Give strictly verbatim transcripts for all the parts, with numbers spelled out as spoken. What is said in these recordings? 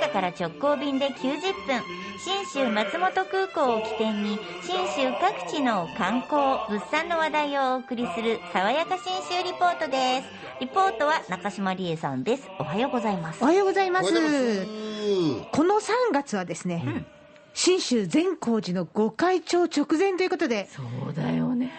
中から直行便できゅうじゅっぷん、信州松本空港を起点に信州各地の観光物産の話題をお送りする爽やか信州リポートです。リポートは中島理恵さんです。おはようございます。おはようございます。このさんがつはですね、うん、信州善光寺の御開帳直前ということで、そうだよね、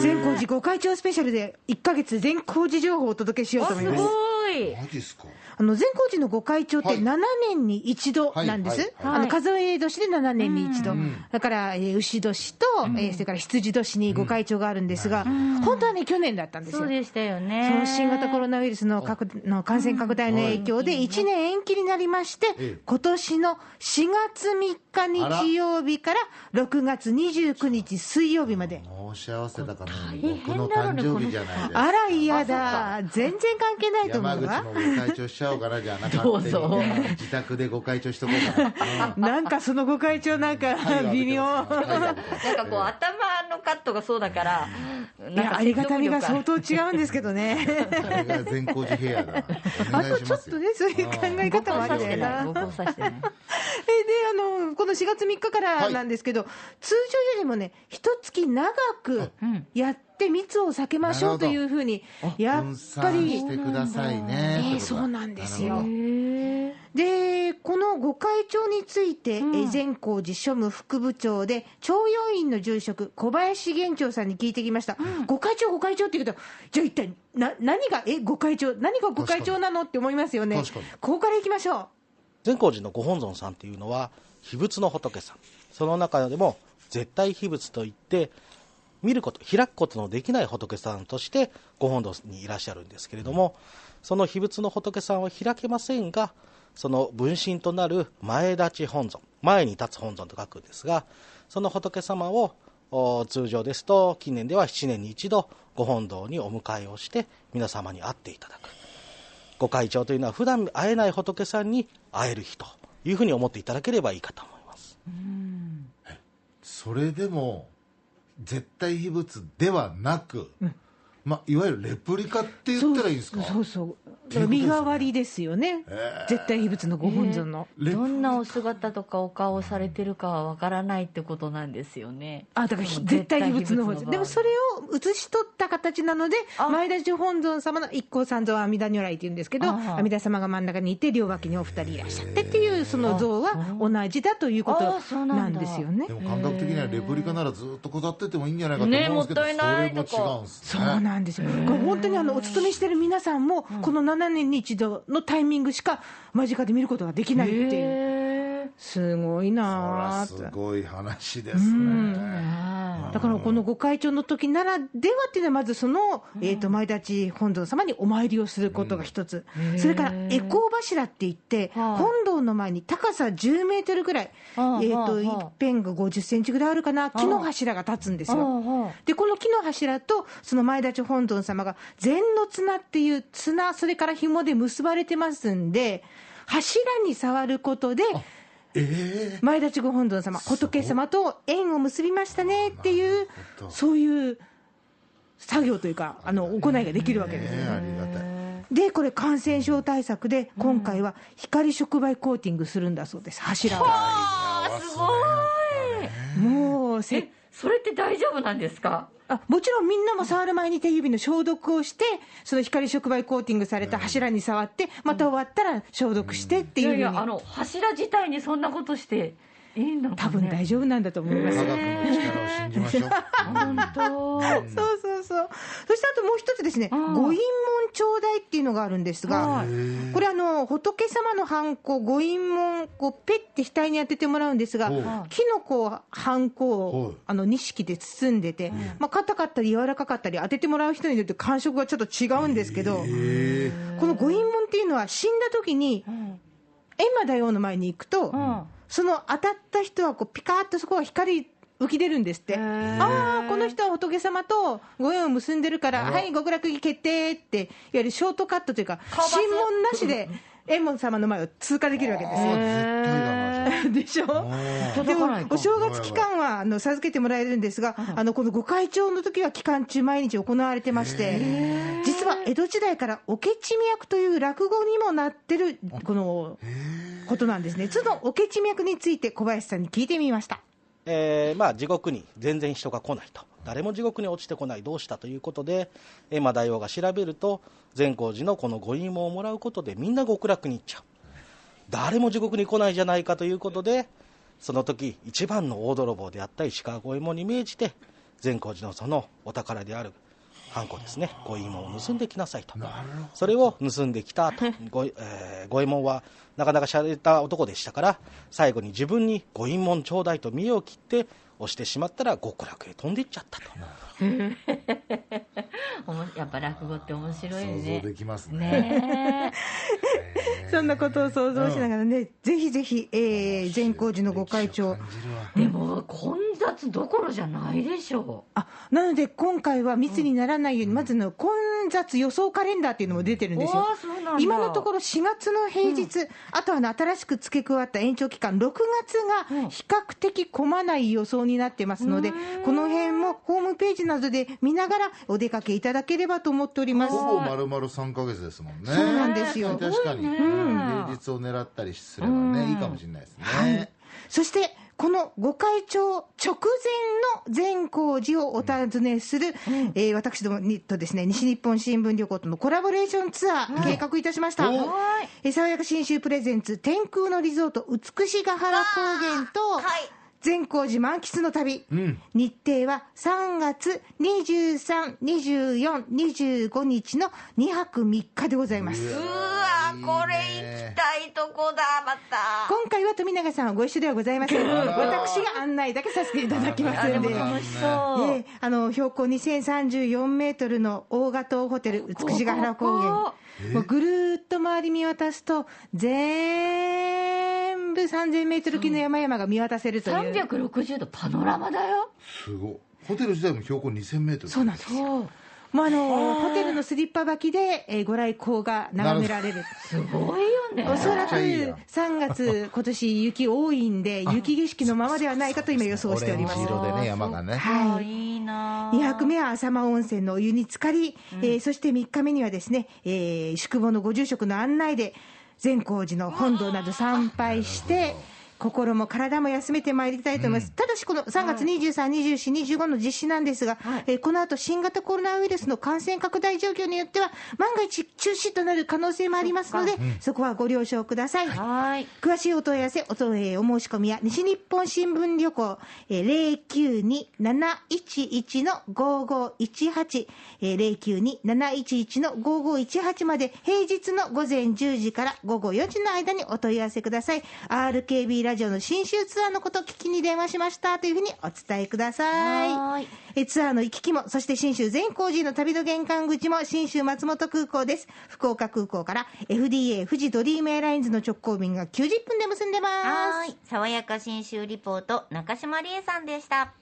善光寺御開帳スペシャルでいっかげつ善光寺情報をお届けしようと思います。あ、すごい。マジですか。あの善光寺の御開帳ってななねんに一度なんです。あの数え年でななねんに一度、うん、だから、えー、牛年と、うん、えー、それから羊年に御開帳があるんですが、うん、本当はね去年だったんですよ。そうでしたよね。その新型コロナウイルスのかくの感染拡大の影響でいちねん延期になりまして、うん、今年のしがつみっか日曜日からろくがつにじゅうくにち水曜日まで。もう幸せだから僕の誕生日じゃないですか。あら嫌だ、全然関係ないと思うわ。山口の御開帳しちゃおうかなじゃなくて、ね、自宅で御開帳しとこうかな、うん、なんかその御開帳なんか微妙なんかこう頭のカットがそうだからなんかありがたみが相当違うんですけどね。それが善光寺ヘアだ。あとちょっとねそういう考え方もあるんだよな。ご交差してない。で、あのこのしがつみっかからなんですけど、はい、通常よりもねいちがつ長くやってで密を避けましょうというふうにやっぱりしてくださいね。そうなんですよ。でこの御開帳について、うん、善光寺庶務副部長で長養院の住職小林源長さんに聞いてきました。うん、御開帳御開帳って言うとじゃあ一体な何がえ御開帳何が御開帳なのって思いますよね。ここからいきましょう。善光寺のご本尊さんっていうのは秘仏の仏さん。その中でも絶対秘仏といって見ること開くことのできない仏さんとしてご本堂にいらっしゃるんですけれども、その秘仏の仏さんは開けませんが、その分身となる前立ち本尊、前に立つ本尊と書くんですが、その仏様を通常ですと近年ではしちねんに一度ご本堂にお迎えをして皆様に会っていただく。御開帳というのは普段会えない仏さんに会える日というふうに思っていただければいいかと思います。うーん、それでも絶対秘仏ではなく、うんまあ、いわゆるレプリカって言ったらいいんですか。そうそうそう、身代わりですよね、えー、絶対秘仏のご本尊の、えー、どんなお姿とかお顔をされてるかはわからないってことなんですよね。あ、だから絶対秘仏の方でもそれを写し取った形なので前立本尊様の一行三像阿弥陀如来っていうんですけど、阿弥陀様が真ん中にいて両脇にお二人いらっしゃってっていうその像は同じだということなんですよね。でも感覚的にはレプリカならずっと飾っててもいいんじゃないかと思うんですけど、ね、もったいないとかそれも違うんですね。そうなんなんですよ。本当にあのお勤めしてる皆さんもこのななねんに一度のタイミングしか間近で見ることができないっていう、すごいなあ。そらすごい話ですね。だからこの御開帳の時ならではっていうのはまずその、えー、と前立ち本尊様にお参りをすることが一つ、うん、それから回向柱っていって、はあ、本堂の前に高さじゅうメートルぐらい、はあえー、といっぺんがごじゅっセンチぐらいあるかな、はあ、木の柱が立つんですよ、はあ、でこの木の柱とその前立ち本尊様が禅の綱っていう綱それから紐で結ばれてますんで、柱に触ることでえー、前立ご本尊様仏様と縁を結びましたねっていうそういう作業というかあの行いができるわけですよ、ねえー、ありがたい。でこれ感染症対策で今回は光触媒コーティングするんだそうです、柱が。はーすごい。もうせそれって大丈夫なんですか。あ、もちろんみんなも触る前に手指の消毒をしてその光触媒コーティングされた柱に触ってまた終わったら消毒してっていう、うん、いやいやあの柱自体にそんなことしていいんだろうね。多分大丈夫なんだと思います。科学の力を信じましょう。本当そうそうそう。そしてあともう一つですね、ご印文頂戴っていうのがあるんですが、これあの仏様のハンコご印文をペッて額に当ててもらうんですが、キノコをハンコをあの錦で包んでて、まあ、硬かったり柔らかかったり当ててもらう人によって感触がちょっと違うんですけど、このご印文っていうのは死んだ時に閻魔大王の前に行くと、うん、その当たった人はこうピカーッとそこが光浮き出るんですって。ああこの人は仏様とご縁を結んでるからはい極楽儀決定っていわゆるショートカットというか神門なしで閻魔様の前を通過できるわけですよ。絶対だな。でしょ。でもお正月期間はあの授けてもらえるんですが、あのこのご開帳の時は期間中毎日行われてまして、実は江戸時代からおけち脈という落語にもなってるこのことなんですね。そのおけち脈について小林さんに聞いてみました。えーまあ、地獄に全然人が来ないと、誰も地獄に落ちてこない、どうしたということで、閻魔大王が調べると、善光寺のこのご印紋をもらうことでみんな極楽に行っちゃう、誰も地獄に来ないじゃないかということで、その時一番の大泥棒であった石川五右衛門に命じて、善光寺のそのお宝であるハンコですね、ご印紋を盗んできなさいと。それを盗んできたとご、えー、ご衛門はなかなかしゃれた男でしたから、最後に自分にご印紋ちょうだいと見栄を切って押してしまったら極楽へ飛んでいっちゃったとやっぱ落語って面白いね。想像できますね。そんなことを想像しながらね、ぜひぜひ、えー、善光寺のご開帳、でも混雑どころじゃないでしょう。あ、なので今回は密にならないように、うん、まずの混雑予想カレンダーっていうのも出てるんですよ。今のところしがつの平日、うん、あとは、ね、新しく付け加わった延長期間ろくがつが比較的混まない予想になってますので、この辺もホームページなどで見ながらお出かけいただければと思っております。ほぼ丸々さんかげつですもんね。そうなんですよ。確かに、うん、平日を狙ったりすればね、いいかもしれないですね、はい、そしてこのご開帳直前の善光寺をお尋ねする、うんうん、えー、私どもとですね、西日本新聞旅行とのコラボレーションツアー計画いたしました、うん、えー、爽やか信州プレゼンツ天空のリゾート美しが原高原と善光寺満喫の旅、うん、日程はさんがつにじゅうさん、にじゅうよん、にじゅうごにちのにはくみっかでございます。うわ、これ行きたいとこだ。また今回は富永さんはご一緒ではございません。私が案内だけさせていただきますので、でも楽しそう、ね、あの標高にせんさんじゅうよんメートルの大賀島ホテル美しが原高原、ここもうぐるっと周り見渡すと全部さんぜんメートル級の山々が見渡せるというさんびゃくろくじゅうどパノラマだよ。すごい。ホテル自体も標高にせんメートル。そうなんですよ。もうあのホテルのスリッパ履きで、えー、ご来光が眺められる。すごいよね。おそらくさんがつ今年雪多いんで雪景色のままではないかと今予想しております。オレンジ色でね、山がね、はい、いいな。にはくめは浅間温泉のお湯に浸かり、うん、えー、そしてみっかめにはですね、えー、宿坊のご住職の案内で善光寺の本堂など参拝して心も体も休めてまいりたいと思います、うん、ただしこのさんがつにじゅうさん、にじゅうよん、にじゅうごの実施なんですが、はい、えー、この後新型コロナウイルスの感染拡大状況によっては万が一中止となる可能性もありますので、 そ, うん、そこはご了承ください。はい、詳しいお問い合わせ、お問い合わせお申し込みは西日本新聞旅行、えー、ゼロきゅうにーなないちいちのごーごーいちはち、えー、ゼロきゅうにーなないちいちのごーごーいちはち まで平日のごぜんじゅうじからごごよじの間にお問い合わせください。 アールケービー ラジオの信州ツアーのことを聞きに電話しましたというふうにお伝えください。はい、えツアーの行き来も、そして信州善光寺の旅の玄関口も信州松本空港です。福岡空港から エフディーエー 富士ドリームエアラインズの直行便がきゅうじゅっぷんで結んでます。はい、爽やか信州リポート中島理恵さんでした。